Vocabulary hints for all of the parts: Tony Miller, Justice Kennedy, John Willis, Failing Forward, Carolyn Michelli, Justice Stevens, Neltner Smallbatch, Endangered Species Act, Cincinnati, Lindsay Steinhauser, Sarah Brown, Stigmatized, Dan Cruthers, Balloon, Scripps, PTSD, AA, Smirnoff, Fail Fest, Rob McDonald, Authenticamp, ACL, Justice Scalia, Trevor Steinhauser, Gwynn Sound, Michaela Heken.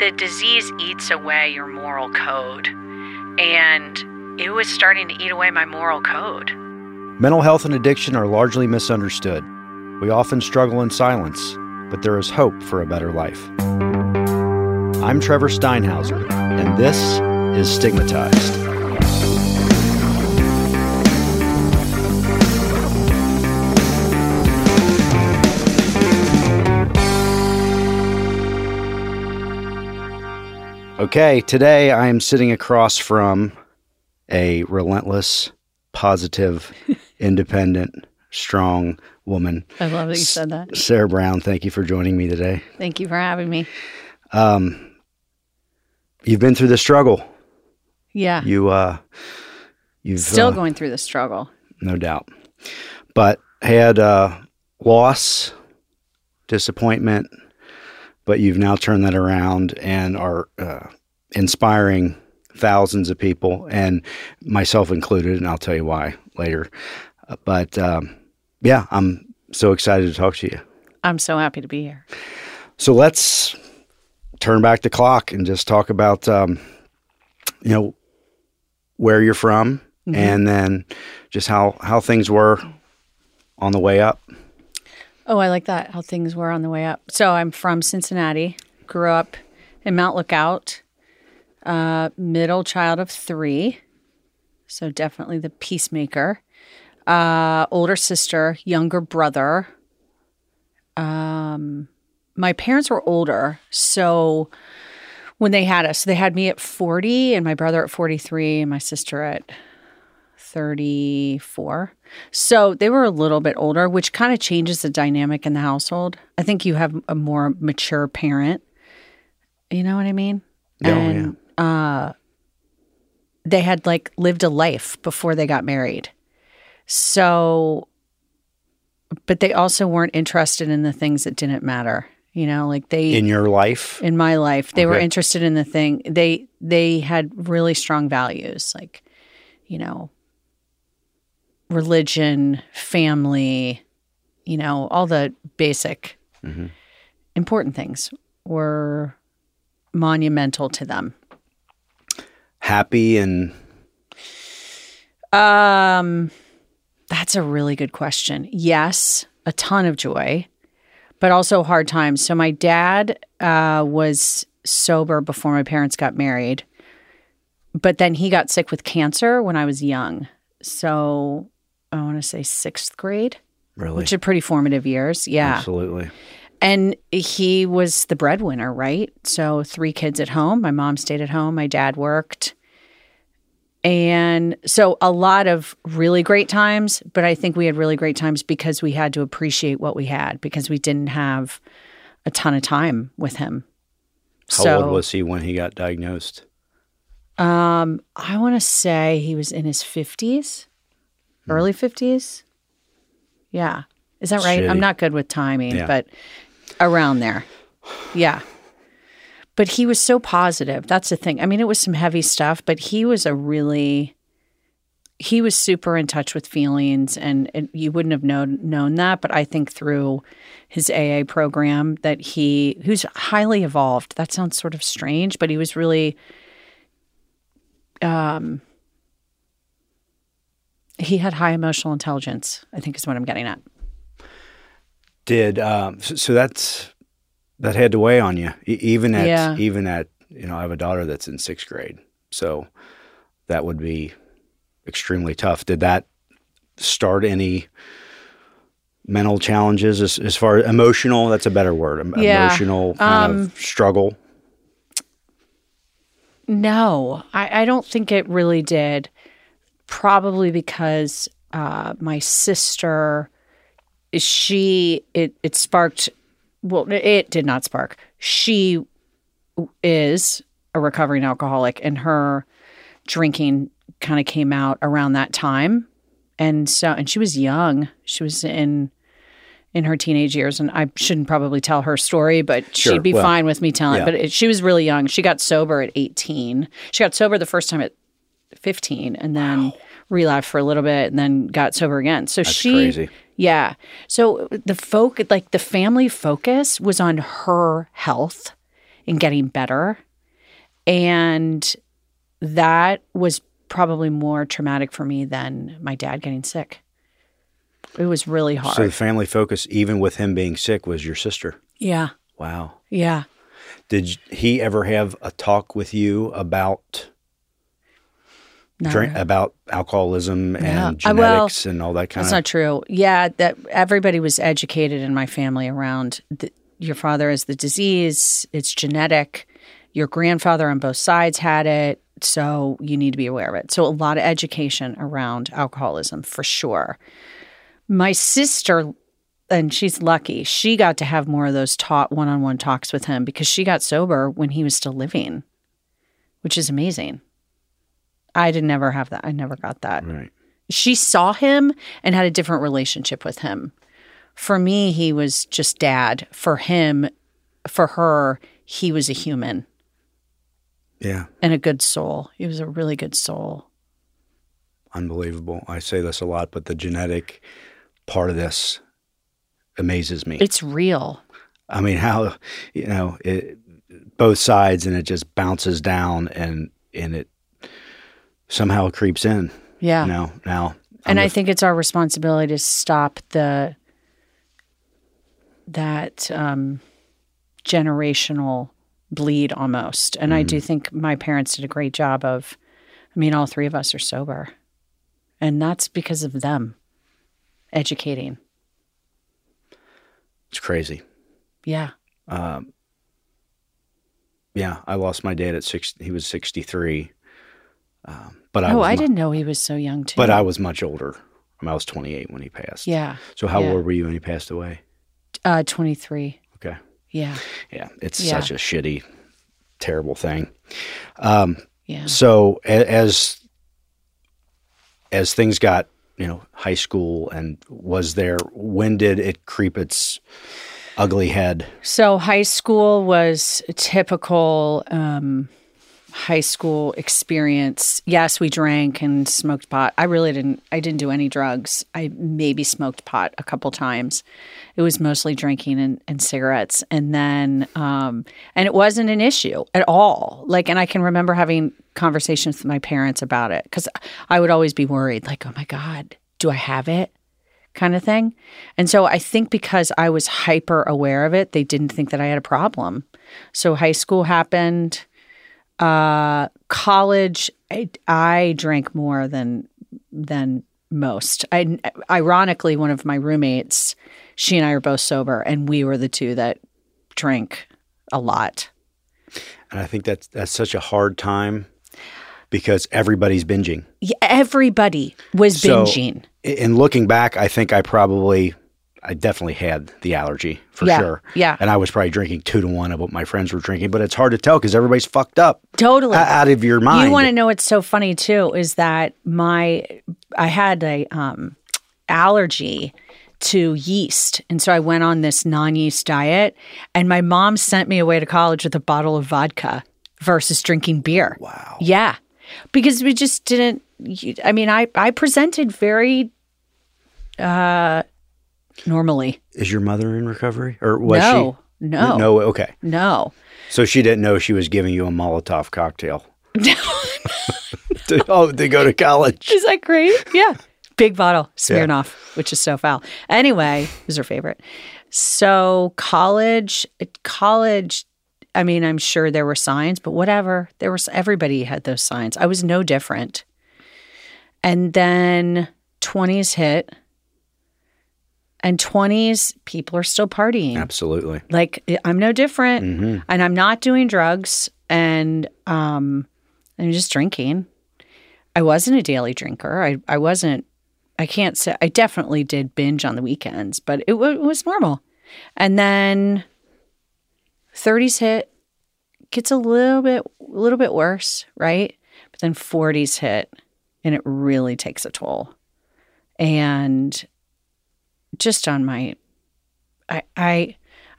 the disease eats away your moral code, and it was starting to eat away my moral code. Mental health and addiction are largely misunderstood. We often struggle in silence, but there is hope for a better life. I'm Trevor Steinhauser, and this is Stigmatized. Okay, today I am sitting across from a relentless, positive, independent, strong woman. I love that you said that. Sarah Brown, thank you for joining me today. Thank you for having me. You've been through the struggle. Yeah. You've still going through the struggle. No doubt. But had loss, disappointment, but you've now turned that around and are inspiring thousands of people, and myself included, and I'll tell you why later. But yeah, I'm so excited to talk to you. I'm so happy to be here. So let's turn back the clock and just talk about, you know, where you're from, mm-hmm. and then just how things were on the way up. Oh, I like that, how things were on the way up. So I'm from Cincinnati, grew up in Mount Lookout, middle child of three, so definitely the peacemaker. Older sister, younger brother. My parents were older, so when they had us, they had me at 40 and my brother at 43 and my sister at 34. So they were a little bit older, which kind of changes the dynamic in the household. I think you have a more mature parent. You know what I mean? Oh, and yeah. They had like lived a life before they got married. So, but they also weren't interested in the things that didn't matter. You know, like they— In your life? In my life. They were interested in the thing. They had really strong values, like, you know, religion, family, you know, all the basic mm-hmm. important things were monumental to them. Happy and... That's a really good question. Yes, a ton of joy, but also hard times. So my dad was sober before my parents got married, but then he got sick with cancer when I was young. So... I want to say sixth grade. Really? Which are pretty formative years. Yeah. Absolutely. And he was the breadwinner, right? So three kids at home. My mom stayed at home. My dad worked. And so a lot of really great times, but I think we had really great times because we had to appreciate what we had because we didn't have a ton of time with him. How old was he when he got diagnosed? I want to say he was in his 50s. Early 50s? Yeah. Is that right? Shitty. I'm not good with timing, but around there. Yeah. But he was so positive. That's the thing. I mean, it was some heavy stuff, but he was super in touch with feelings, and you wouldn't have known that, but I think through his AA program that who's highly evolved. That sounds sort of strange, but he was really he had high emotional intelligence, I think is what I'm getting at. So that had to weigh on you, even at you know, I have a daughter that's in sixth grade, so that would be extremely tough. Did that start any mental challenges as far as emotional? That's a better word, emotional kind of struggle. No, I don't think it really did. Probably because my sister, it did not spark. She is a recovering alcoholic, and her drinking kind of came out around that time. And she was young. She was in her teenage years, and I shouldn't probably tell her story, but sure, she'd be fine with me telling it. But she was really young. She got sober at 18. She got sober the first time at 15 and then relapsed for a little bit and then got sober again. So that's crazy. Yeah. So the family focus was on her health and getting better. And that was probably more traumatic for me than my dad getting sick. It was really hard. So the family focus, even with him being sick, was your sister? Yeah. Wow. Yeah. Did he ever have a talk with you about about alcoholism and genetics and all that kind of? That's not true. Yeah, that everybody was educated in my family around your father has the disease, it's genetic, your grandfather on both sides had it, so you need to be aware of it. So a lot of education around alcoholism for sure. My sister, and she's lucky, she got to have more of those one-on-one talks with him because she got sober when he was still living, which is amazing. I didn't ever have that. I never got that. Right. She saw him and had a different relationship with him. For me, he was just dad. For him, for her, he was a human. Yeah. And a good soul. He was a really good soul. Unbelievable. I say this a lot, but the genetic part of this amazes me. It's real. I mean, how, you know, it, both sides, and it just bounces down and it somehow creeps in. Yeah. Now. And I think it's our responsibility to stop that generational bleed almost. And I do think my parents did a great job of, I mean, all three of us are sober. And that's because of them educating. It's crazy. Yeah. I lost my dad at 60. He was 63. I didn't know he was so young too. But I was much older. I was 28 when he passed. Yeah. So how old were you when he passed away? 23. Okay. Yeah. Yeah. It's such a shitty, terrible thing. So as things got, high school, and when did it creep its ugly head? So high school was a typical high school experience. Yes, we drank and smoked pot. I didn't do any drugs. I maybe smoked pot a couple times. It was mostly drinking and cigarettes. And then, and it wasn't an issue at all. And I can remember having conversations with my parents about it, because I would always be worried, oh my God, do I have it, kind of thing. And so I think because I was hyper aware of it, they didn't think that I had a problem. So high school happened. College, I drank more than most. Ironically, one of my roommates, she and I are both sober, and we were the two that drank a lot. And I think that's such a hard time because everybody's binging. Yeah, everybody was binging. And looking back, I think I definitely had the allergy for sure. Yeah. And I was probably drinking 2 to 1 of what my friends were drinking, but it's hard to tell because everybody's fucked up. Totally. Out of your mind. You want to know what's so funny too is that I had a allergy to yeast. And so I went on this non-yeast diet, and my mom sent me away to college with a bottle of vodka versus drinking beer. Wow. Yeah. Because we just didn't, I presented very normally. Is your mother in recovery? Or was she? No. No, okay. No. So she didn't know she was giving you a Molotov cocktail. No. To go to college. Is that great? Yeah. Big bottle, Smirnoff, which is so foul. Anyway, it was her favorite. So college, I'm sure there were signs, but whatever. Everybody had those signs. I was no different. And then 20s hit. And 20s, people are still partying. Absolutely. I'm no different. Mm-hmm. And I'm not doing drugs. And I'm just drinking. I wasn't a daily drinker. I wasn't. I can't say – I definitely did binge on the weekends, but it was normal. And then 30s hit, gets a little bit worse, right? But then 40s hit, and it really takes a toll. And just on my – I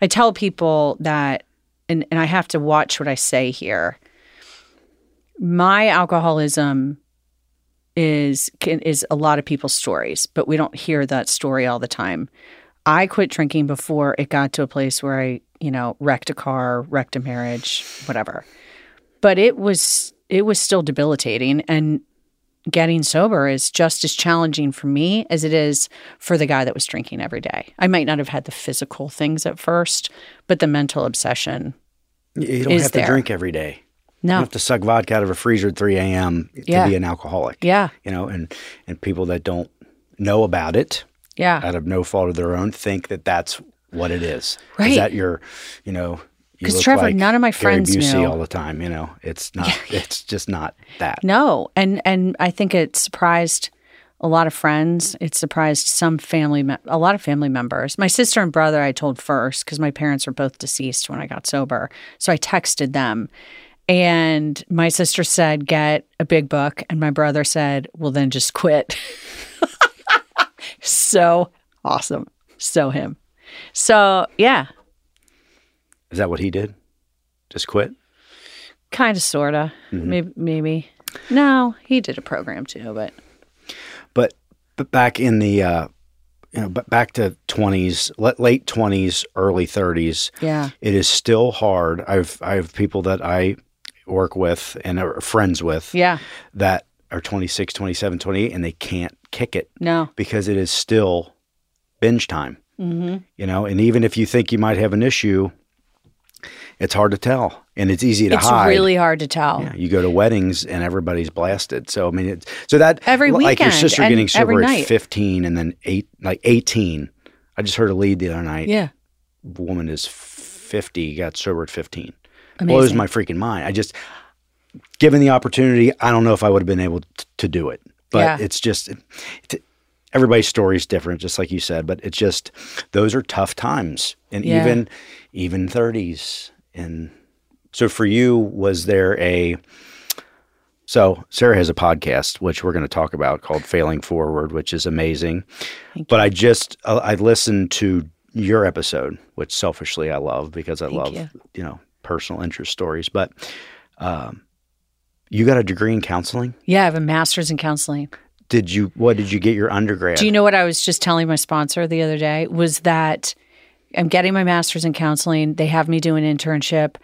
tell people that – and I have to watch what I say here. My alcoholism – is a lot of people's stories, but we don't hear that story all the time. I quit drinking before it got to a place where I you know, wrecked a car, wrecked a marriage, whatever. But it was still debilitating, and getting sober is just as challenging for me as it is for the guy that was drinking every day. I might not have had the physical things at first, but the mental obsession is there. You don't have to drink every day. No. You don't have to suck vodka out of a freezer at 3 a.m. to be an alcoholic. Yeah. You know, and people that don't know about it, out of no fault of their own, think that that's what it is. Right. Is that your, you know... Because Trevor, like none of my friends knew. All the time, you know, it's not. It's just not that. No, and I think it surprised a lot of friends. It surprised a lot of family members. My sister and brother, I told first because my parents were both deceased when I got sober. So I texted them, and my sister said, "Get a big book," and my brother said, "Well, then just quit." So awesome, so him, so yeah. Is that what he did? Just quit? Kind of, sort of. Mm-hmm. Maybe. No, he did a program too, but. But back in the, back to 20s, late 20s, early 30s. Yeah. It is still hard. I have people that I work with and are friends with. Yeah. That are 26, 27, 28, and they can't kick it. No. Because it is still binge time. Mm-hmm. You know, and even if you think you might have an issue, it's hard to tell, and it's easy to hide. It's really hard to tell. Yeah, you go to weddings, and everybody's blasted. So I mean, every weekend, like your sister getting sober at 15, and then 18. I just heard a lead the other night. Yeah, a woman is 50, got sober at 15. Amazing. Blows my freaking mind. I just, given the opportunity, I don't know if I would have been able to do it. But it's just, everybody's story is different, just like you said. But it's just, those are tough times, and even 30s. And so for you, was there so Sarah has a podcast, which we're going to talk about, called Failing Forward, which is amazing. But I listened to your episode, which selfishly I love because I love, you know, personal interest stories. But you got a degree in counseling? Yeah, I have a master's in counseling. What did you get your undergrad? Do you know what I was just telling my sponsor the other day was that I'm getting my master's in counseling. They have me do an internship.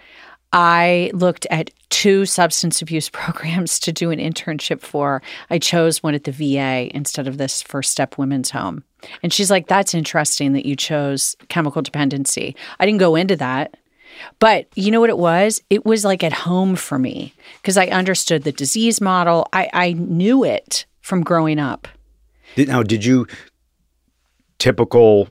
I looked at 2 substance abuse programs to do an internship for. I chose one at the VA instead of this First Step Women's Home. And she's like, that's interesting that you chose chemical dependency. I didn't go into that. But you know what it was? It was like at home for me because I understood the disease model. I knew it from growing up. Now, did you typical...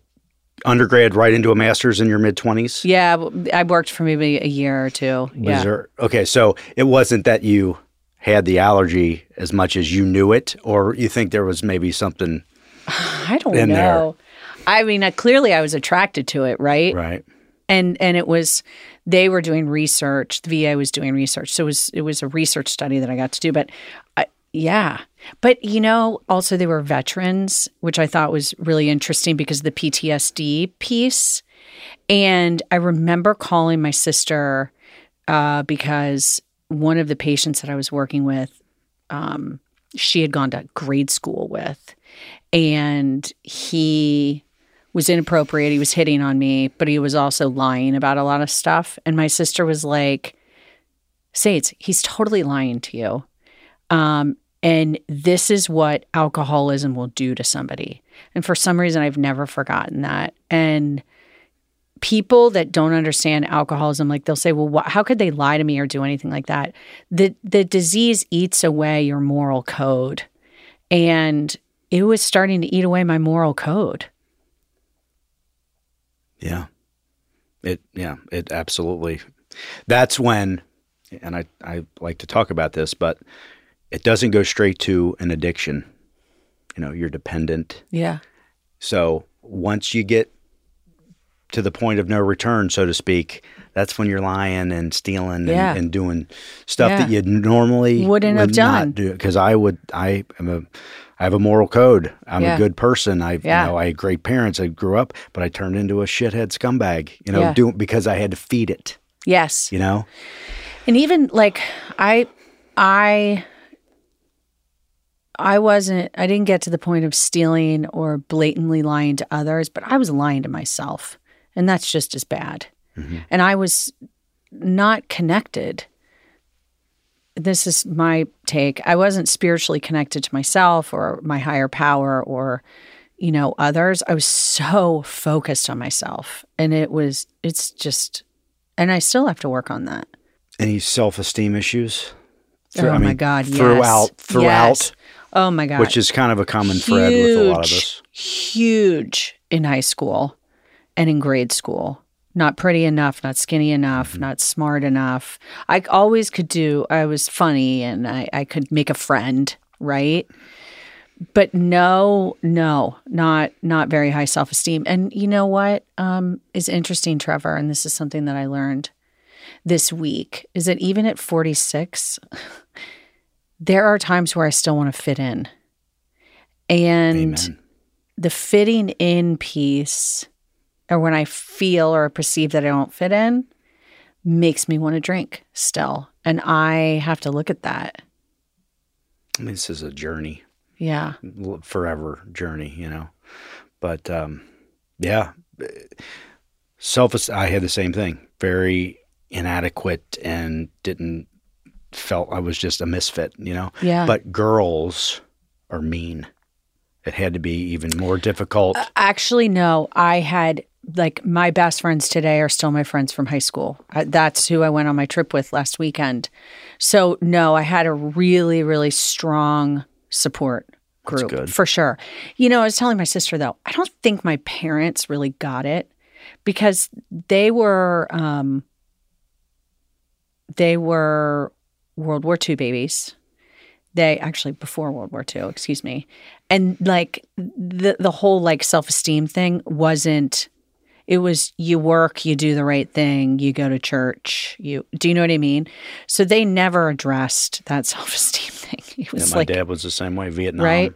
undergrad right into a master's in your mid-20s? Yeah, I worked for maybe a year or two. Yeah. Okay, so it wasn't that you had the allergy as much as you knew it, or you think there was maybe something I don't know. There? I mean, clearly I was attracted to it, right? Right. And it was, they were doing research. The VA was doing research. So it was a research study that I got to do, but yeah. But, you know, also they were veterans, which I thought was really interesting because of the PTSD piece. And I remember calling my sister because one of the patients that I was working with, she had gone to grade school with. And he was inappropriate. He was hitting on me, but he was also lying about a lot of stuff. And my sister was like, Sades, he's totally lying to you. And this is what alcoholism will do to somebody. And for some reason, I've never forgotten that. And people that don't understand alcoholism, like they'll say, well, how could they lie to me or do anything like that? The disease eats away your moral code. And it was starting to eat away my moral code. Yeah. It absolutely. That's when, and I like to talk about this, but it doesn't go straight to an addiction. You know, you're dependent. Yeah. So once you get to the point of no return, so to speak, that's when you're lying and stealing and doing stuff that you normally wouldn't have done. Because I have a moral code. I'm a good person. You know, I had great parents. I grew up, but I turned into a shithead scumbag, you know, because I had to feed it. Yes. You know? And even like I didn't get to the point of stealing or blatantly lying to others, but I was lying to myself. And that's just as bad. Mm-hmm. And I was not connected. This is my take. I wasn't spiritually connected to myself or my higher power or, you know, others. I was so focused on myself. And and I still have to work on that. Any self-esteem issues? My God, yes. Throughout. Oh, my God. Which is kind of a common thread with a lot of us. Huge in high school and in grade school. Not pretty enough, not skinny enough, mm-hmm. not smart enough. I was funny and I could make a friend, right? But not very high self-esteem. And you know what is interesting, Trevor, and this is something that I learned this week, is that even at 46, there are times where I still want to fit in. And Amen. The fitting in piece, or when I feel or perceive that I don't fit in, makes me want to drink still. And I have to look at that. I mean, this is a journey. Yeah. Forever journey, you know. But, yeah. I had the same thing. Very inadequate and felt I was just a misfit, you know. Yeah. But girls are mean. It had to be even more difficult. Actually, no. I had, like, my best friends today are still my friends from high school. That's who I went on my trip with last weekend. So, no, I had a really, really strong support group for sure. You know, I was telling my sister, though, I don't think my parents really got it because they were World War II babies. They actually before World War II, excuse me. And like the whole like self-esteem thing it was you work, you do the right thing, you go to church, do you know what I mean? So they never addressed that self-esteem thing. It was my dad was the same way, Vietnam. Right?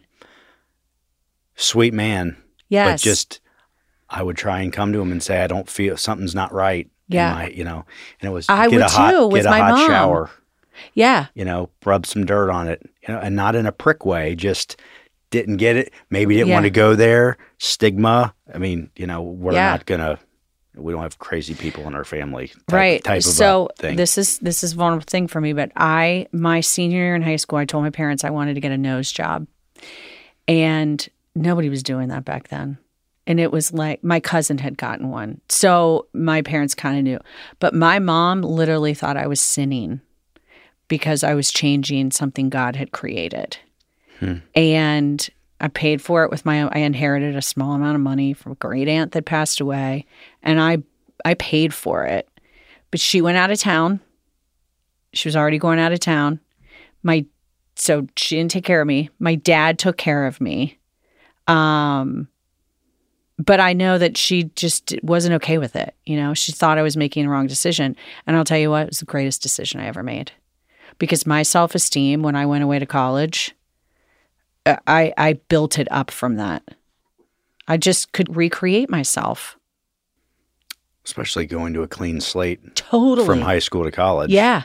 Sweet man. Yes. But I would try and come to him and say, I don't feel, something's not right. Yeah. And it was get a hot shower. Yeah. You know, rub some dirt on it, you know, and not in a prick way, just didn't get it. Maybe didn't want to go there. Stigma. I mean, you know, we're not going to, we don't have crazy people in our family. Type so of thing. This is a vulnerable thing for me, but my senior year in high school, I told my parents I wanted to get a nose job, and nobody was doing that back then. And it was like my cousin had gotten one. So my parents kind of knew, but my mom literally thought I was sinning because I was changing something God had created. Hmm. And I paid for it with I inherited a small amount of money from a great aunt that passed away, and I paid for it. But she went out of town. She was already going out of town. So she didn't take care of me. My dad took care of me. But I know that she just wasn't okay with it. You know, she thought I was making the wrong decision. And I'll tell you what, it was the greatest decision I ever made. Because my self-esteem, when I went away to college, I built it up from that. I just could recreate myself. Especially going to a clean slate. Totally. From high school to college. Yeah.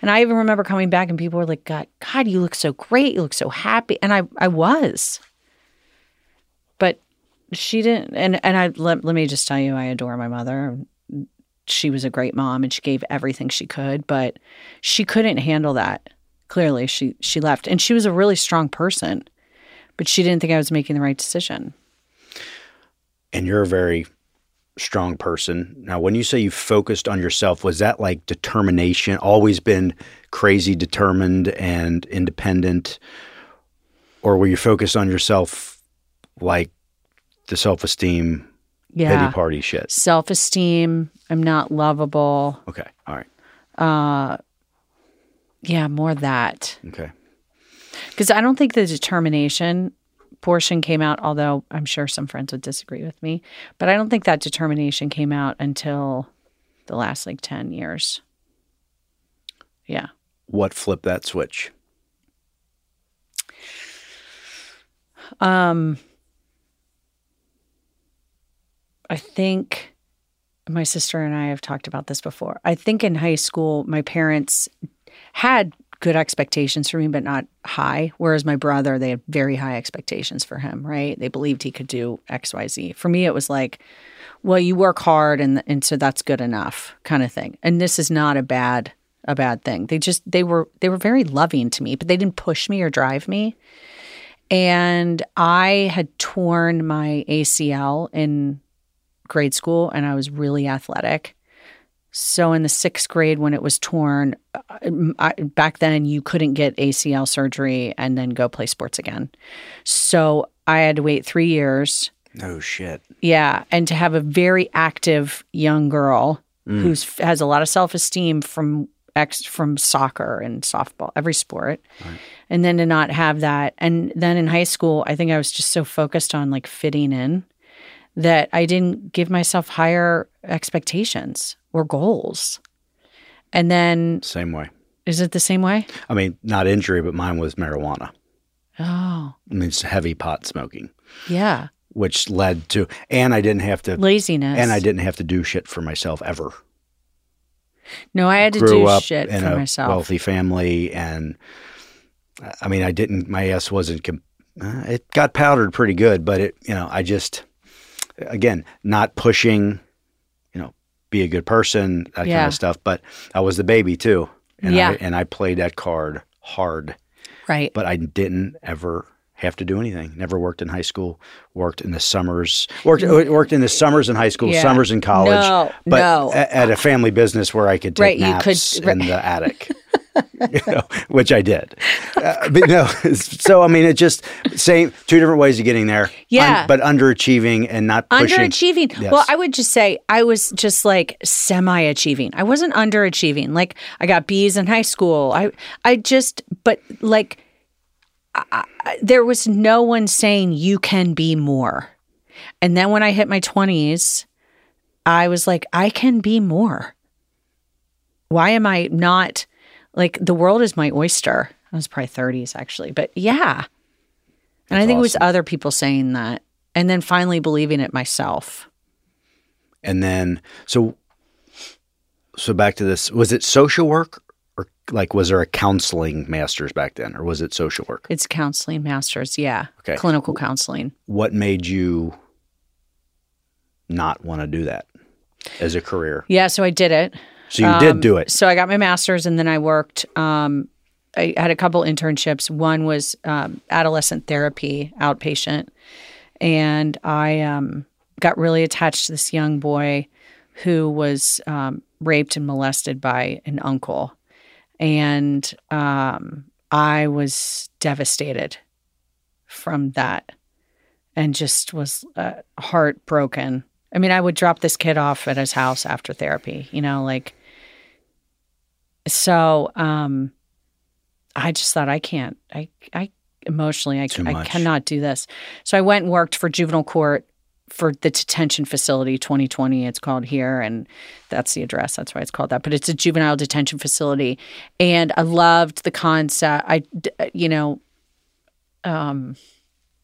And I even remember coming back and people were like, God, you look so great. You look so happy. And I was. But she didn't. And I let me just tell you, I adore my mother. She was a great mom and she gave everything she could, but she couldn't handle that. Clearly, she left. And she was a really strong person, but she didn't think I was making the right decision. And you're a very strong person. Now, when you say you focused on yourself, was that like determination, always been crazy determined and independent? Or were you focused on yourself like the self-esteem pity party shit? Self-esteem. I'm not lovable. Okay. All right. Yeah, more that. Okay. Because I don't think the determination portion came out, although I'm sure some friends would disagree with me, but I don't think that determination came out until the last, 10 years. Yeah. What flipped that switch? I think my sister and I have talked about this before. I think in high school, my parents had good expectations for me, but not high. Whereas my brother, they had very high expectations for him, right? They believed he could do X, Y, Z. For me, it was like, well, you work hard and so that's good enough kind of thing. And this is not a bad thing. They were very loving to me, but they didn't push me or drive me. And I had torn my ACL in grade school, and I was really athletic. So in the sixth grade, when it was torn, back then you couldn't get ACL surgery and then go play sports again. So I had to wait 3 years. Oh, shit. Yeah. And to have a very active young girl who has a lot of self-esteem from soccer and softball, every sport. Right. And then to not have that. And then in high school, I think I was just so focused on like fitting in that I didn't give myself higher expectations or goals. And then... Same way. Is it the same way? I mean, not injury, but mine was marijuana. Oh. I mean, it's heavy pot smoking. Yeah. Which led to... And I didn't have to... Laziness. And I didn't have to do shit for myself ever. No, I had to do shit for myself. Grew up in a wealthy family, and... I mean, I didn't... My ass wasn't... It got powdered pretty good, but it... You know, I just... Again, not pushing... be a good person, that kind of stuff. But I was the baby too. And I played that card hard. Right. But I didn't ever have to do anything. Never worked in high school, worked in the summers in high school, summers in college. At a family business where I could take naps in the attic. Which I did. But no, so I mean, it just same two different ways of getting there. Yeah. But underachieving and not pushing. Underachieving. Yes. Well, I would just say I was just like semi-achieving. I wasn't underachieving. Like I got B's in high school. I there was no one saying you can be more. And then when I hit my 20s, I was like, I can be more. Why am I not... Like, the world is my oyster. I was probably 30s, actually. But, yeah. And I think it was other people saying that. And then finally believing it myself. And then, so back to this. Was it social work? Or, like, was there a counseling master's back then? Or was it social work? It's counseling master's, yeah. Okay. Clinical counseling. What made you not want to do that as a career? Yeah, so I did it. So you did do it. So I got my master's, and then I worked. I had a couple internships. One was adolescent therapy, outpatient. And I got really attached to this young boy who was raped and molested by an uncle. And I was devastated from that and just was heartbroken. I mean, I would drop this kid off at his house after therapy, so I just thought I cannot do this. So I went and worked for juvenile court for the detention facility, 2020, it's called here, and that's the address. That's why it's called that. But it's a juvenile detention facility. And I loved the concept.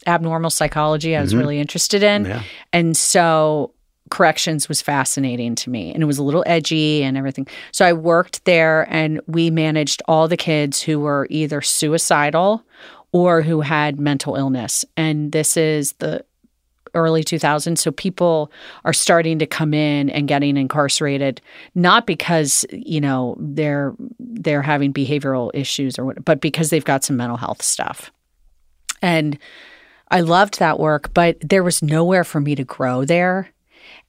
Abnormal psychology I was really interested in. Yeah. And so corrections was fascinating to me. And it was a little edgy and everything. So I worked there, and we managed all the kids who were either suicidal or who had mental illness. And this is the early 2000s. So people are starting to come in and getting incarcerated, not because, they're having behavioral issues or what, but because they've got some mental health stuff. And I loved that work, but there was nowhere for me to grow there.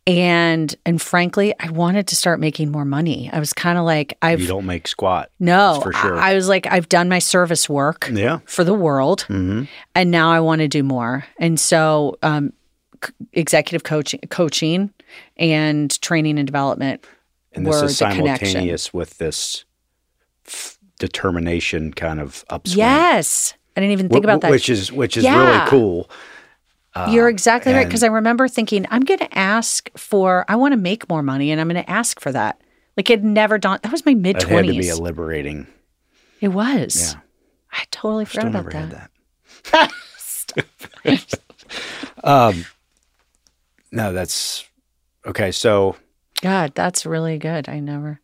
And frankly, I wanted to start making more money. I was kind of like, You don't make squat. No. That's for sure. I was like, I've done my service work for the world, and now I want to do more. And so executive coaching and training and development and were the connection. And this is simultaneous with this determination kind of upswing. Yes. I didn't even think about that. Which is really cool. You're exactly right, because I remember thinking, I want to make more money, and I'm going to ask for that. Like it never dawned. That was my mid-20s. It had to be a liberating. It was. Yeah. I totally forgot about that. I still never had that. No, that's – okay, so – God, that's really good. I never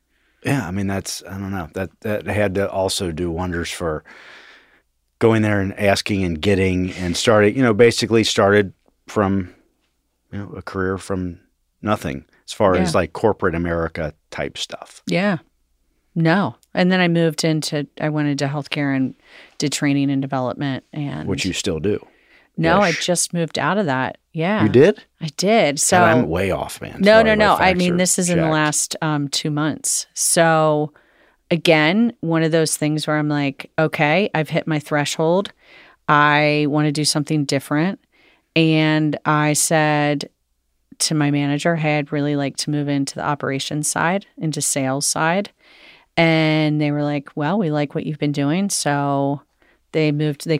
– Yeah, I mean, that's, I don't know, that had to also do wonders for going there and asking and getting and starting, you know, basically started from, you know, a career from nothing as far as like corporate America type stuff. Yeah. No. And then I moved into, I went into healthcare and did training and development. And which you still do. No, I just moved out of that. Yeah. You did? I did. So God, I'm way off, man. No, sorry, no. I mean, this is in the last 2 months. So again, one of those things where I'm like, okay, I've hit my threshold. I want to do something different. And I said to my manager, hey, I'd really like to move into the operations side, into sales side. And they were like, well, we like what you've been doing. So they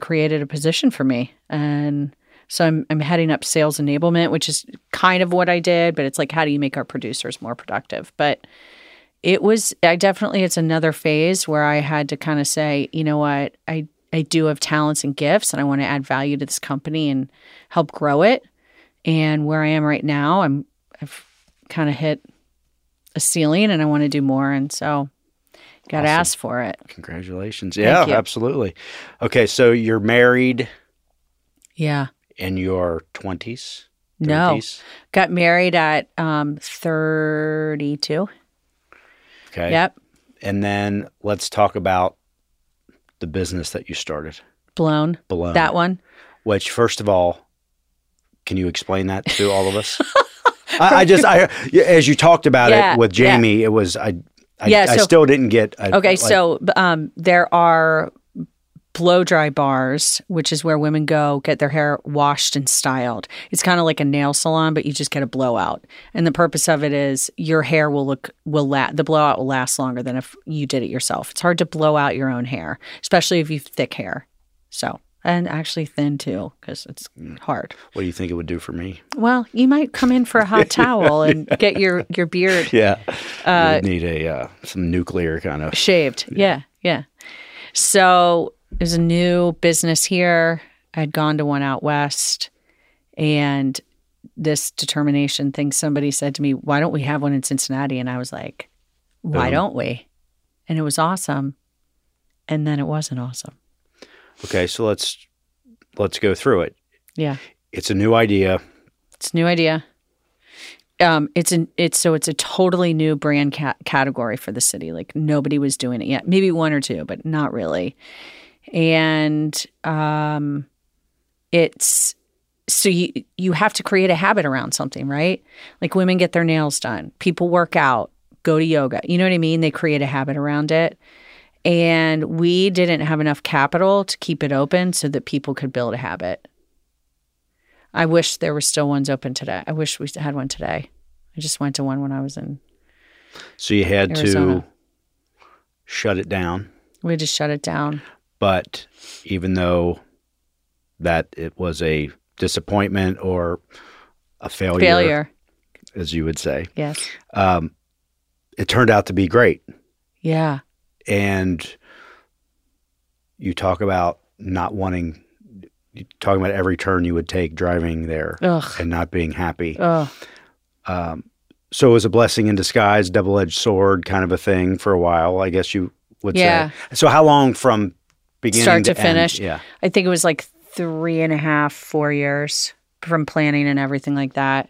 created a position for me. And so I'm heading up sales enablement, which is kind of what I did, but it's like, how do you make our producers more productive? But it's another phase where I had to kind of say, you know what, I do have talents and gifts, and I want to add value to this company and help grow it. And where I am right now, I've kind of hit a ceiling, and I want to do more. And so got to ask for it. Congratulations. Yeah, absolutely. Okay, so you're married. Yeah. In your 20s? 30s? No. Got married at 32. Okay. Yep. And then let's talk about the business that you started. Balloon. That one. Which, first of all, can you explain that to all of us? I as you talked about it with Jamie, it was, I still didn't get. There are blow dry bars, which is where women go get their hair washed and styled. It's kind of like a nail salon, but you just get a blowout. And the purpose of it is your hair the blowout will last longer than if you did it yourself. It's hard to blow out your own hair, especially if you've thick hair. So, and actually thin too, because it's hard. What do you think it would do for me? Well, you might come in for a hot towel and get your beard. Yeah, you would need some nuclear kind of shaved. Yeah. So. There's a new business here. I'd gone to one out west, and this determination thing, somebody said to me, why don't we have one in Cincinnati? And I was like, why don't we? And it was awesome. And then it wasn't awesome. Okay, so let's go through it. Yeah. It's a new idea. It's a totally new brand category for the city. Like, nobody was doing it yet. Maybe one or two, but not really. And it's – so you have to create a habit around something, right? Like, women get their nails done. People work out, go to yoga. You know what I mean? They create a habit around it. And we didn't have enough capital to keep it open so that people could build a habit. I wish there were still ones open today. I wish we had one today. I just went to one when I was in Arizona. So you had to shut it down. We had to shut it down. But even though that it was a disappointment or a failure, as you would say, yes, it turned out to be great. Yeah. And you talk about not wanting, talking about every turn you would take driving there. Ugh. And not being happy. Ugh. So it was a blessing in disguise, double-edged sword kind of a thing for a while, I guess you would say. So how long from start to finish? Yeah. I think it was like 3.5, 4 years from planning and everything like that.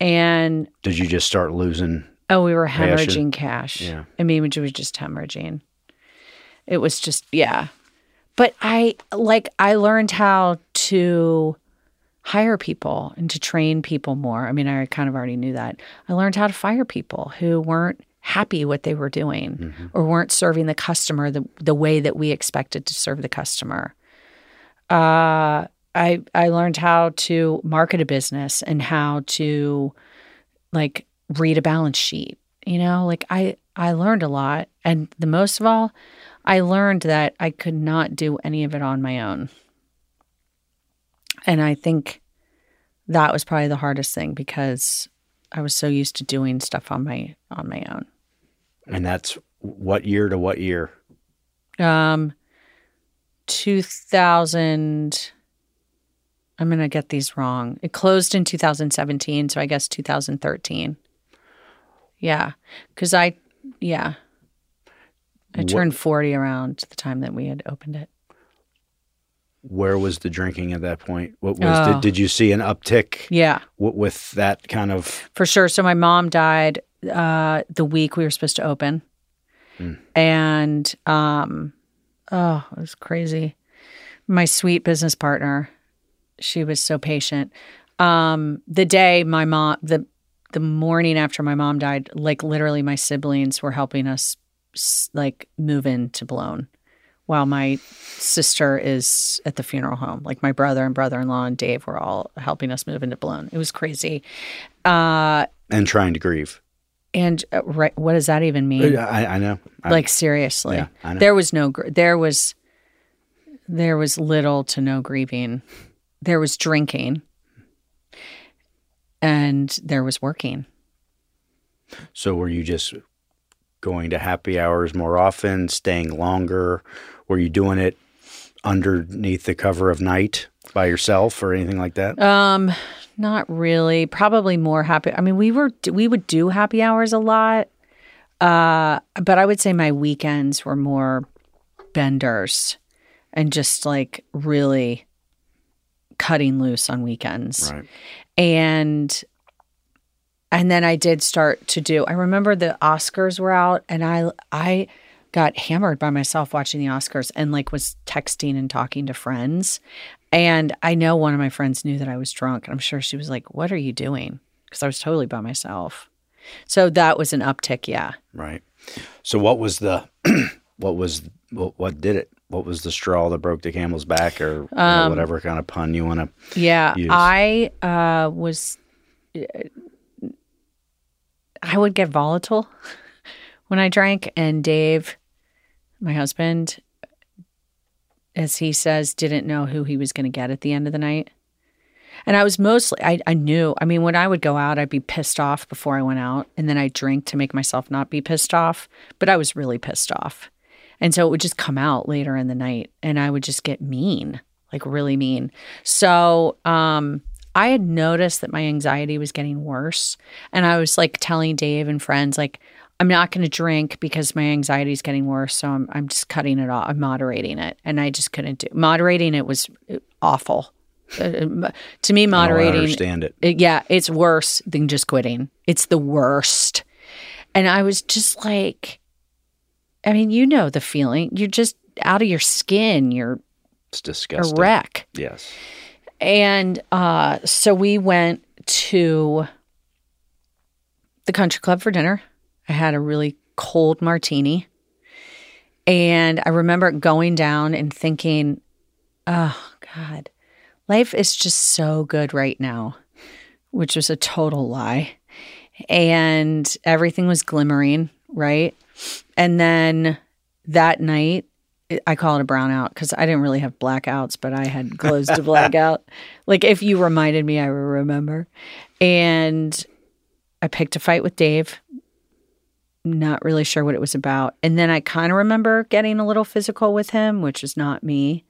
And did you just start losing? Oh, we were hemorrhaging cash. Yeah. I mean, it was just hemorrhaging. It was just, yeah. But I learned how to hire people and to train people more. I mean, I kind of already knew that. I learned how to fire people who weren't happy what they were doing, mm-hmm, or weren't serving the customer the way that we expected to serve the customer. I learned how to market a business and how to, like, read a balance sheet. You know, like, I learned a lot. And the most of all, I learned that I could not do any of it on my own. And I think that was probably the hardest thing, because I was so used to doing stuff on my own. And that's what year to what year? 2000. I'm going to get these wrong. It closed in 2017, so I guess 2013. Yeah, because I Yeah. I turned 40 around the time that we had opened it. Where was the drinking at that point? What was did you see an uptick? Yeah. With that kind of? For sure. So my mom died the week we were supposed to open. Mm. And oh, it was crazy. My sweet business partner, she was so patient. The day my mom, the morning after my mom died, like literally my siblings were helping us like move into Balloon, while my sister is at the funeral home. Like my brother and brother-in-law and Dave were all helping us move into Balloon. It was crazy. And trying to grieve. And right, what does that even mean? I know. Like seriously. Yeah, I know. There was little to no grieving. There was drinking. And there was working. So were you just going to happy hours more often, staying longer? Were you doing it underneath the cover of night by yourself or anything like that? Not really. Probably more happy. I mean, we would do happy hours a lot, but I would say my weekends were more benders and just like really cutting loose on weekends. Right. And then I did start to do. I remember the Oscars were out, and I got hammered by myself watching the Oscars, and like was texting and talking to friends. And I know one of my friends knew that I was drunk, and I'm sure she was like, "What are you doing?" Because I was totally by myself. So that was an uptick, yeah. Right. So what was the what did it? What was the straw that broke the camel's back, or whatever kind of pun you want to? Yeah, use? I was. I would get volatile when I drank, and Dave, my husband, as he says, didn't know who he was going to get at the end of the night. And I was mostly, I knew, I mean, when I would go out, I'd be pissed off before I went out, and then I'd drink to make myself not be pissed off, but I was really pissed off. And so it would just come out later in the night, and I would just get mean, like really mean. So, I had noticed that my anxiety was getting worse, and I was like telling Dave and friends, like, I'm not going to drink because my anxiety is getting worse, so I'm just cutting it off. I'm moderating it, and I just couldn't do – moderating it was awful. To me, moderating – I understand it. Yeah, it's worse than just quitting. It's the worst. And I was just like – I mean, you know the feeling. You're just out of your skin. You're – It's disgusting. A wreck. Yes. And so we went to the country club for dinner. I had a really cold martini. And I remember going down and thinking, oh, God, life is just so good right now, which was a total lie. And everything was glimmering, right? And then that night, I call it a brownout because I didn't really have blackouts, but I had close to blackout. Like if you reminded me, I would remember. And I picked a fight with Dave. Not really sure what it was about. And then I kind of remember getting a little physical with him, which is not me.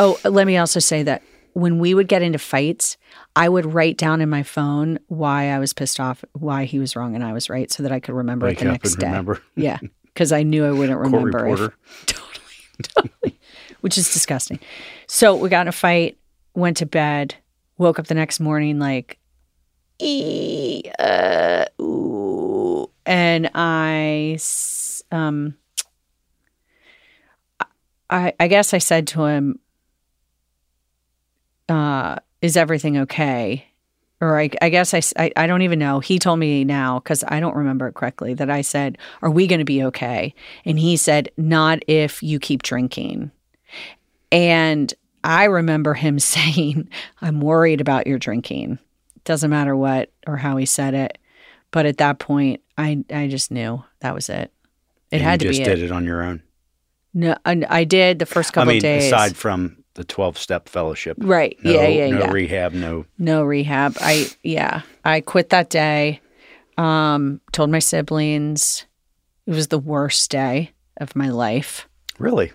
Oh, let me also say that when we would get into fights, I would write down in my phone why I was pissed off, why he was wrong and I was right, so that I could remember it the next day. Remember. Yeah. Because I knew I wouldn't remember. Totally, which is disgusting. So we got in a fight, went to bed, woke up the next morning like, ooh. And I guess I said to him, "Is everything okay?" Or I guess I don't even know. He told me now because I don't remember it correctly that I said, "Are we going to be okay?" And he said, "Not if you keep drinking." And I remember him saying, "I'm worried about your drinking." Doesn't matter what or how he said it. But at that point, I just knew that was it. It had to be it. You just did it on your own? No, I did the first couple of days. Aside from the 12-step fellowship. Right. No, yeah. No rehab, no rehab. I quit that day, told my siblings. It was the worst day of my life. Really?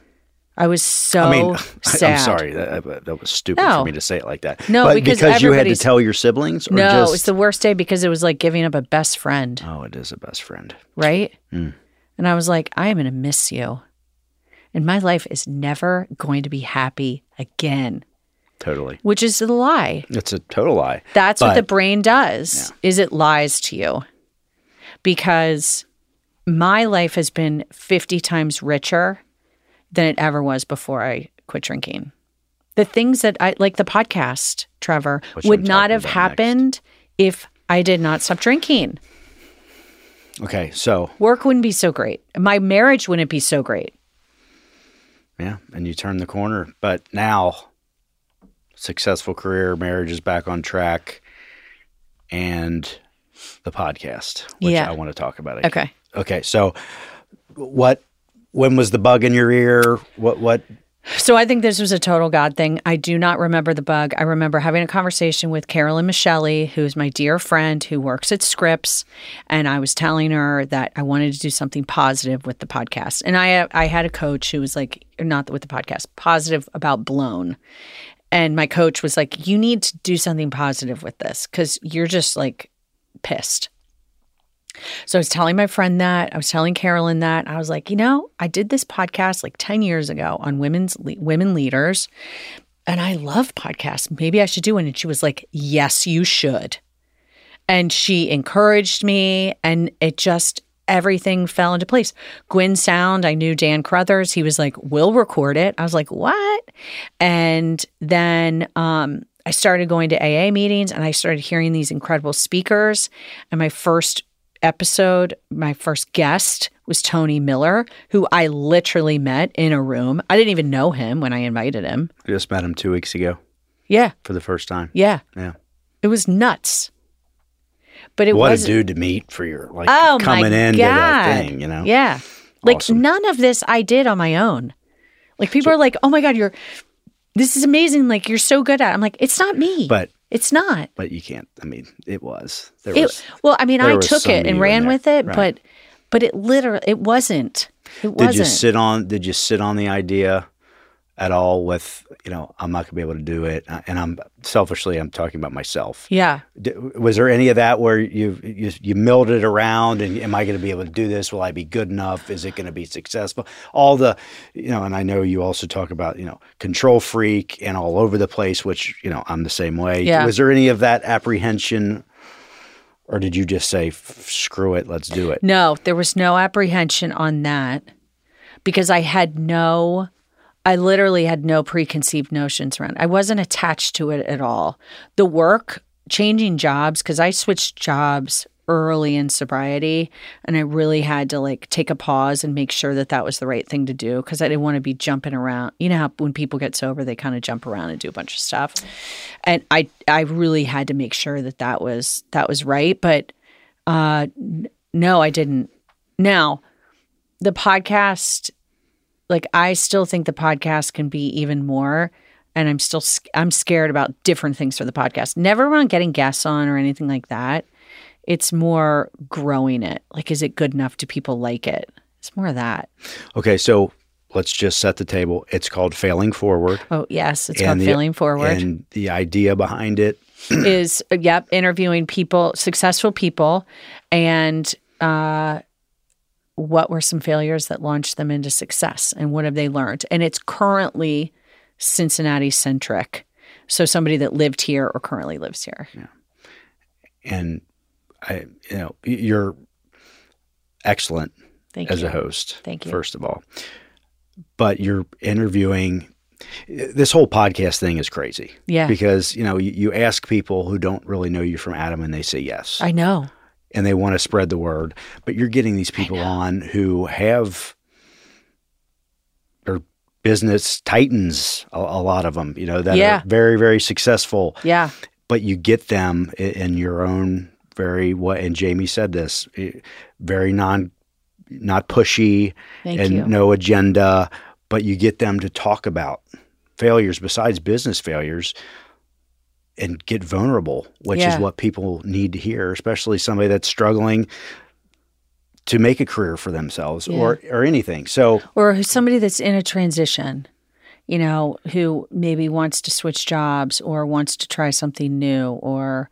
I was so sad. I'm sorry. That was stupid for me to say it like that. No, but because you had to tell your siblings? Or no, it was the worst day because it was like giving up a best friend. Oh, it is a best friend. Right? Mm. And I was like, I am going to miss you. And my life is never going to be happy again. Totally. Which is a lie. It's a total lie. That's what the brain does, is it lies to you. Because my life has been 50 times richer than it ever was before I quit drinking. The things that I, like the podcast, Trevor, would not have happened if I did not stop drinking. Okay, so. Work wouldn't be so great. My marriage wouldn't be so great. Yeah, and you turn the corner. But now, successful career, marriage is back on track, and the podcast, which I want to talk about again. Okay. Okay, so what... When was the bug in your ear? What? So I think this was a total God thing. I do not remember the bug. I remember having a conversation with Carolyn Michelli, who's my dear friend who works at Scripps, and I was telling her that I wanted to do something positive with the podcast. And I had a coach who was like, not with the podcast, positive about Blown. And my coach was like, you need to do something positive with this because you're just like pissed. So I was telling my friend that, I was telling Carolyn that, I was like, you know, I did this podcast like 10 years ago on women leaders, and I love podcasts. Maybe I should do one. And she was like, yes, you should. And she encouraged me, and it just, everything fell into place. Gwynn Sound, I knew Dan Cruthers. He was like, we'll record it. I was like, what? And then, I started going to AA meetings, and I started hearing these incredible speakers, and my first episode, my first guest was Tony Miller, who I literally met in a room. I didn't even know him when I invited him. I just met him 2 weeks ago. Yeah. For the first time. Yeah. Yeah. It was nuts. But it was a dude to meet for your, like, coming into that thing, you know? Yeah. Like, awesome. None of this I did on my own. Like, people are like, oh my God, this is amazing. Like, you're so good at it. I'm like, it's not me. But. It's not. But you can't. I mean, it was. I took it and ran with it, right. but it literally, it wasn't. It wasn't. Did you sit on the idea at all with, you know, I'm not going to be able to do it, and I'm talking about myself. Yeah. Was there any of that where you milled it around and am I going to be able to do this? Will I be good enough? Is it going to be successful? All the, you know, and I know you also talk about, you know, control freak and all over the place, which, you know, I'm the same way. Yeah. Was there any of that apprehension, or did you just say, screw it, let's do it? No, there was no apprehension on that because I literally had no preconceived notions around it. I wasn't attached to it at all. The work, changing jobs, because I switched jobs early in sobriety, and I really had to like take a pause and make sure that that was the right thing to do because I didn't want to be jumping around. You know how when people get sober, they kind of jump around and do a bunch of stuff. And I really had to make sure that that was right. But no, I didn't. Now, the podcast... Like, I still think the podcast can be even more, and I'm scared about different things for the podcast. Never mind getting guests on or anything like that. It's more growing it. Like, is it good enough? Do people like it? It's more of that. Okay, so let's just set the table. It's called Failing Forward. Oh, yes, it's called Failing Forward. And the idea behind it is, interviewing people, successful people, and what were some failures that launched them into success, and what have they learned? And it's currently Cincinnati-centric, so somebody that lived here or currently lives here. Yeah. And you're excellent as a host. Thank you. First of all, but you're interviewing. This whole podcast thing is crazy. Yeah. Because you ask people who don't really know you from Adam, and they say yes. I know. And they want to spread the word, but you're getting these people on who have their business titans, a lot of them, you know, that are very, very successful. Yeah. But you get them in your own very way. And Jamie said this, very not pushy. Thank and you. No agenda, but you get them to talk about failures besides business failures. And get vulnerable, which is what people need to hear, especially somebody that's struggling to make a career for themselves or anything. So, or somebody that's in a transition, you know, who maybe wants to switch jobs or wants to try something new or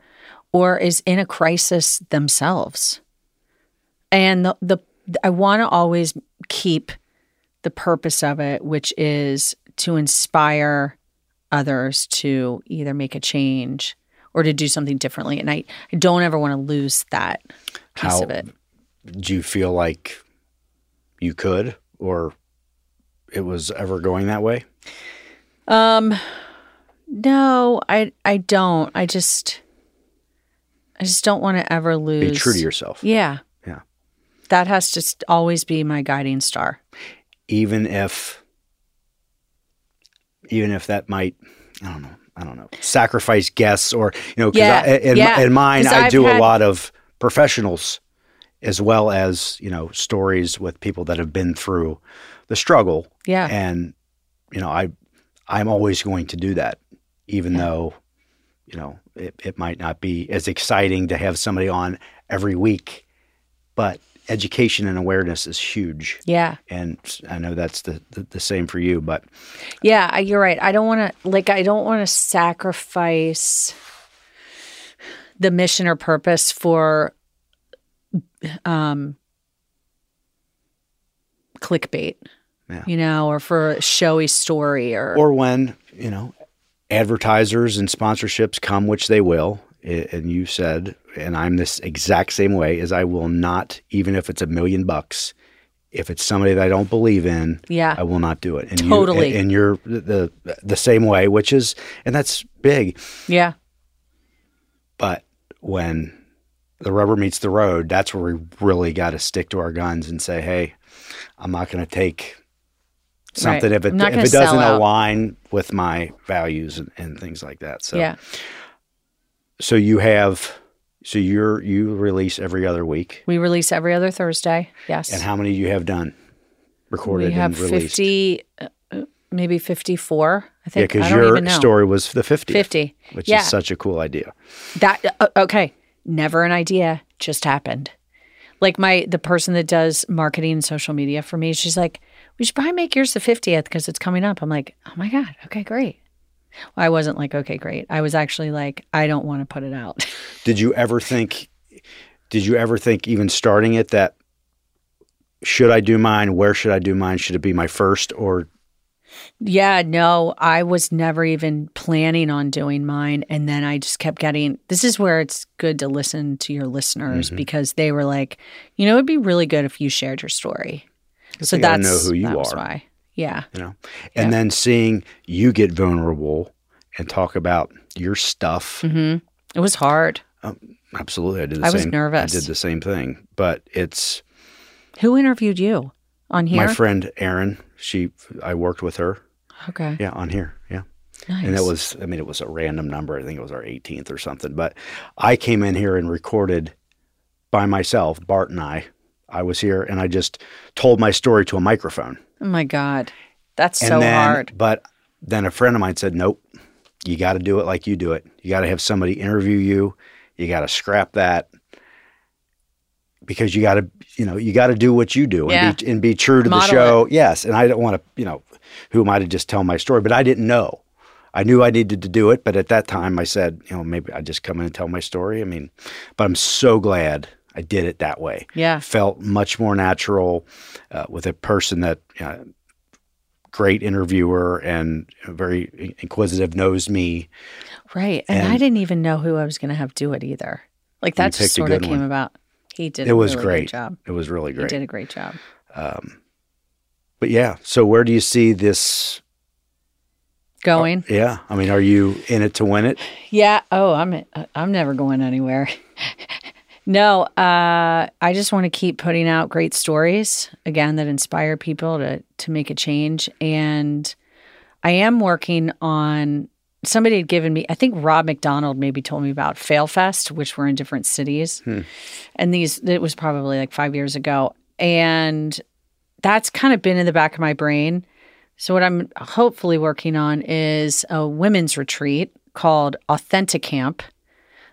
is in a crisis themselves. And I want to always keep the purpose of it, which is to inspire others to either make a change or to do something differently. And I don't ever want to lose that piece of it. Do you feel like you could, or it was ever going that way? No, I don't. I just don't want to ever lose. Be true to yourself. Yeah. Yeah. That has to always be my guiding star. Even if that might, I don't know, sacrifice guests or, you know, in mine, I do a lot of professionals as well as, you know, stories with people that have been through the struggle. Yeah. And, you know, I'm always going to do that, even though, you know, it might not be as exciting to have somebody on every week, but education and awareness is huge. Yeah. And I know that's the same for you, but. Yeah, you're right. I don't want to sacrifice the mission or purpose for clickbait, you know, or for a showy story or when, you know, advertisers and sponsorships come, which they will. And you said, and I'm this exact same way, is I will not, even if it's $1 million, if it's somebody that I don't believe in, I will not do it. And totally. And you're the same way, which is, and that's big. Yeah. But when the rubber meets the road, that's where we really got to stick to our guns and say, hey, I'm not going to take something if it doesn't align with my values and things like that. So. Yeah. So you release every other week. We release every other Thursday. Yes. And how many do you have done, recorded and released? We have 50, maybe 54. I think. Yeah, because your story was the 50th. 50. Which is such a cool idea. Never an idea, just happened. Like the person that does marketing and social media for me, she's like, "We should probably make yours the 50th because it's coming up." I'm like, "Oh my god, okay, great." I wasn't like, okay, great. I was actually like, I don't want to put it out. Did you ever think even starting it that should I do mine? Where should I do mine? Should it be my first or? Yeah, no, I was never even planning on doing mine. And then I just kept getting, this is where it's good to listen to your listeners because they were like, you know, it'd be really good if you shared your story. So that's know who you that was why. Yeah. You know, and then seeing you get vulnerable and talk about your stuff. Mm-hmm. It was hard. Absolutely. I was nervous. I did the same thing, but it's. Who interviewed you on here? My friend, Erin. I worked with her. Okay. Yeah. On here. Yeah. Nice. And it was a random number. I think it was our 18th or something, but I came in here and recorded by myself, Bart and I was here and I just told my story to a microphone. Oh my God. That's so hard. But then a friend of mine said, nope, you got to do it like you do it. You got to have somebody interview you. You got to scrap that because you got to do what you do and be true to the show. It. Yes. And I don't want to, you know, who am I to just tell my story? But I didn't know. I knew I needed to do it. But at that time I said, you know, maybe I just come in and tell my story. I mean, but I'm so glad I did it that way. Yeah. Felt much more natural with a person that, great interviewer and very inquisitive, knows me. Right. And I didn't even know who I was going to have do it either. Like that just sort of came about. He did a really great job. It was really great. He did a great job. But yeah. So where do you see this going? Yeah. I mean, are you in it to win it? Yeah. Oh, I'm never going anywhere. No, I just want to keep putting out great stories, again, that inspire people to make a change. And I am working on – somebody had given me – I think Rob McDonald maybe told me about Fail Fest, which were in different cities. And it was probably like 5 years ago. And that's kind of been in the back of my brain. So what I'm hopefully working on is a women's retreat called Authenticamp.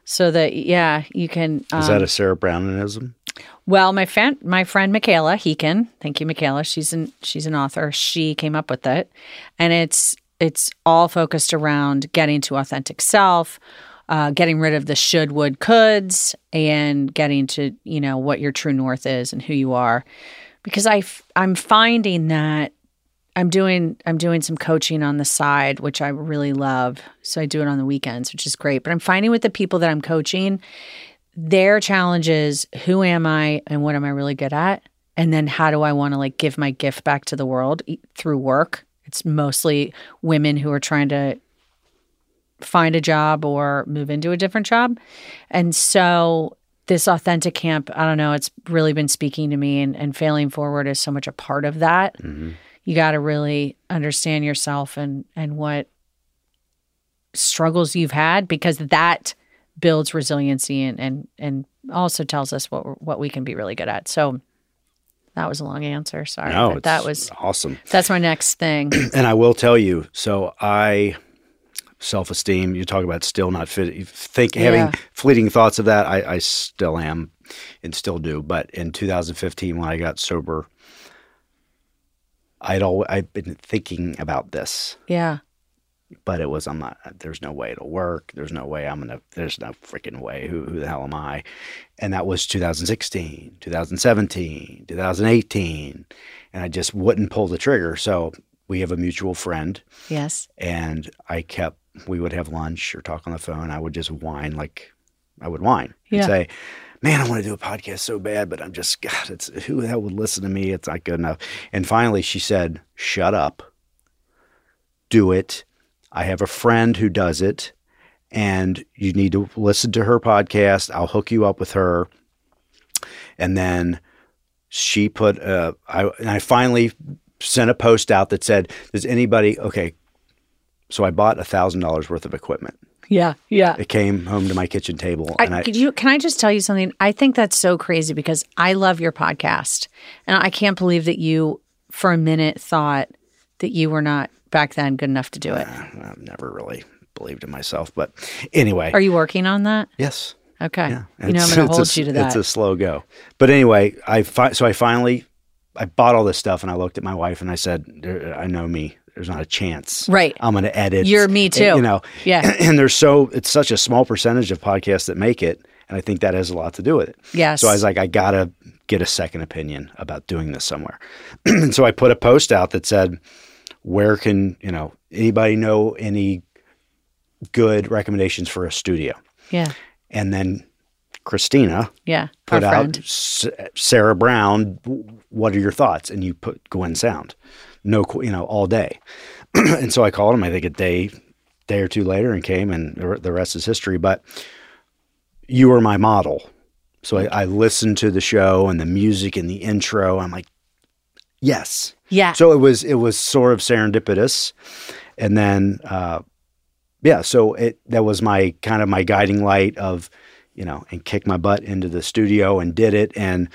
So that, you can... is that a Sarah Brownism? Well, my friend Michaela Heken, thank you, Michaela. She's an author. She came up with it, and it's all focused around getting to authentic self, getting rid of the should, would, coulds, and getting to what your true north is and who you are. Because I'm finding that I'm doing some coaching on the side, which I really love. So I do it on the weekends, which is great. But I'm finding with the people that I'm coaching, their challenge is, who am I and what am I really good at? And then how do I want to give my gift back to the world through work? It's mostly women who are trying to find a job or move into a different job. And so this Authenticamp, I don't know, it's really been speaking to me, and Failing Forward is so much a part of that. Mm-hmm. You got to really understand yourself and what struggles you've had, because that builds resiliency and also tells us what we can be really good at. So that was a long answer. Sorry. No, but that was awesome. That's my next thing. And I will tell you, so self-esteem, you talk about still not fit. Having fleeting thoughts of that, I still am and still do. But in 2015, when I got sober, I've been thinking about this. Yeah. But it was, there's no way it'll work. There's no way there's no freaking way. Who the hell am I? And that was 2016, 2017, 2018. And I just wouldn't pull the trigger. So we have a mutual friend. Yes. And we would have lunch or talk on the phone. I would just whine and say, man, I want to do a podcast so bad, but I'm just, God, who the hell would listen to me? It's not good enough. And finally she said, shut up, do it. I have a friend who does it, and you need to listen to her podcast. I'll hook you up with her. And then she put I finally sent a post out that said, does anybody – okay, so I bought $1,000 worth of equipment. Yeah, yeah. It came home to my kitchen table. Can I just tell you something? I think that's so crazy, because I love your podcast, and I can't believe that you for a minute thought that you were not – back then, good enough to do it. I've never really believed in myself, but anyway. Are you working on that? Yes. Okay. Yeah. I'm going to hold you to that. It's a slow go. But anyway, I bought all this stuff, and I looked at my wife and I said, I know me. There's not a chance. Right. I'm going to edit. You're me too. Yeah. And it's such a small percentage of podcasts that make it. And I think that has a lot to do with it. Yes. So I was like, I got to get a second opinion about doing this somewhere. And so I put a post out that said, where can, anybody know any good recommendations for a studio? Yeah. And then Christina put out Sarah Brown, what are your thoughts? And you put Gwynn Sound, all day. And so I called him, I think a day or two later, and came, and the rest is history. But you were my model. So I listened to the show and the music and the intro. I'm like, yes. Yeah. So it was sort of serendipitous. And then, so that was my kind of my guiding light of, and kicked my butt into the studio and did it. And,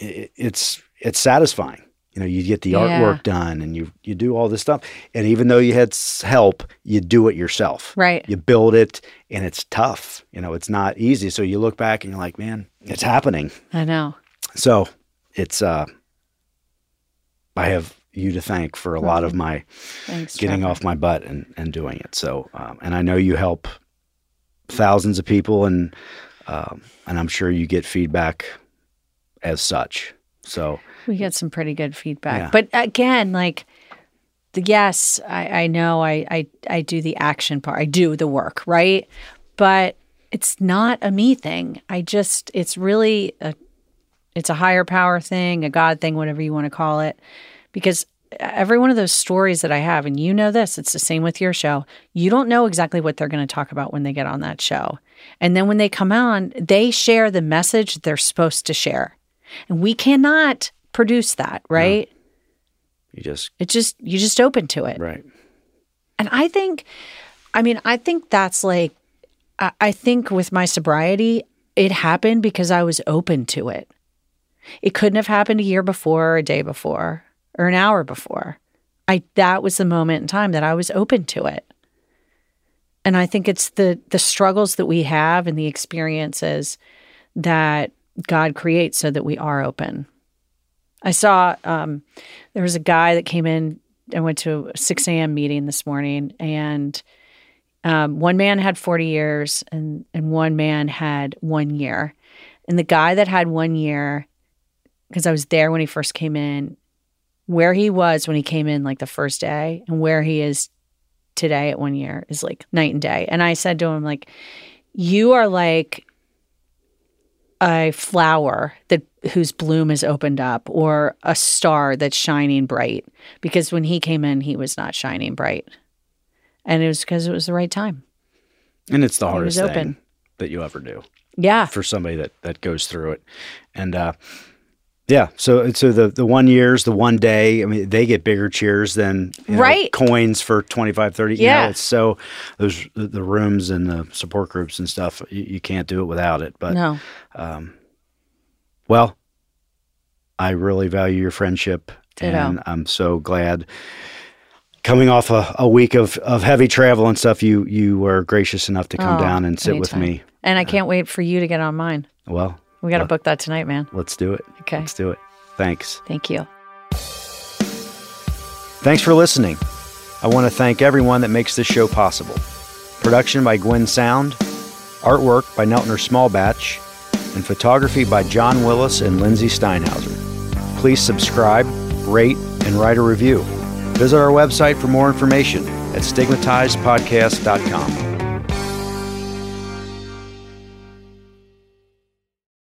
it's satisfying. You get the artwork done, and you do all this stuff. And even though you had help, you do it yourself. Right. You build it, and it's tough. It's not easy. So you look back and you're like, man, it's happening. I know. So it's, I have you to thank for a lot of my getting off my butt and doing it. So, and I know you help thousands of people, and I'm sure you get feedback as such. So we get some pretty good feedback, but again, I know I do the action part. I do the work, right? But it's not a me thing. It's really it's a higher power thing, a God thing, whatever you want to call it. Because every one of those stories that I have, and this, it's the same with your show. You don't know exactly what they're going to talk about when they get on that show. And then when they come on, they share the message they're supposed to share. And we cannot produce that, right? No. You just open to it. Right. And I think that's I think with my sobriety, it happened because I was open to it. It couldn't have happened a year before, or a day before, or an hour before. That was the moment in time that I was open to it. And I think it's the struggles that we have and the experiences that God creates so that we are open. I saw there was a guy that came in. I went to a 6 a.m. meeting this morning, and one man had 40 years and one man had 1 year. And the guy that had 1 year, because I was there when he first came in, where he was when he came in like the first day and where he is today at 1 year is like night and day. And I said to him, like, you are like a flower that whose bloom has opened up, or a star that's shining bright, because when he came in, he was not shining bright. And it was because it was the right time. And it's the hardest thing that you ever do. Yeah. For somebody that goes through it. And yeah. So the 1 year's, the 1 day, I mean, they get bigger cheers than coins for 25, 30. Yeah. You know, it's so those the rooms and the support groups and stuff, you can't do it without it. But no. Well, I really value your friendship. Ditto. And I'm so glad. Coming off a week of heavy travel and stuff, you were gracious enough to come down and sit with me. And I can't wait for you to get on mine. Well, we got to book that tonight, man. Let's do it. Okay. Let's do it. Thanks. Thank you. Thanks for listening. I want to thank everyone that makes this show possible. Production by Gwynn Sound, artwork by Neltner Smallbatch, and photography by John Willis and Lindsay Steinhauser. Please subscribe, rate, and write a review. Visit our website for more information at stigmatizedpodcast.com.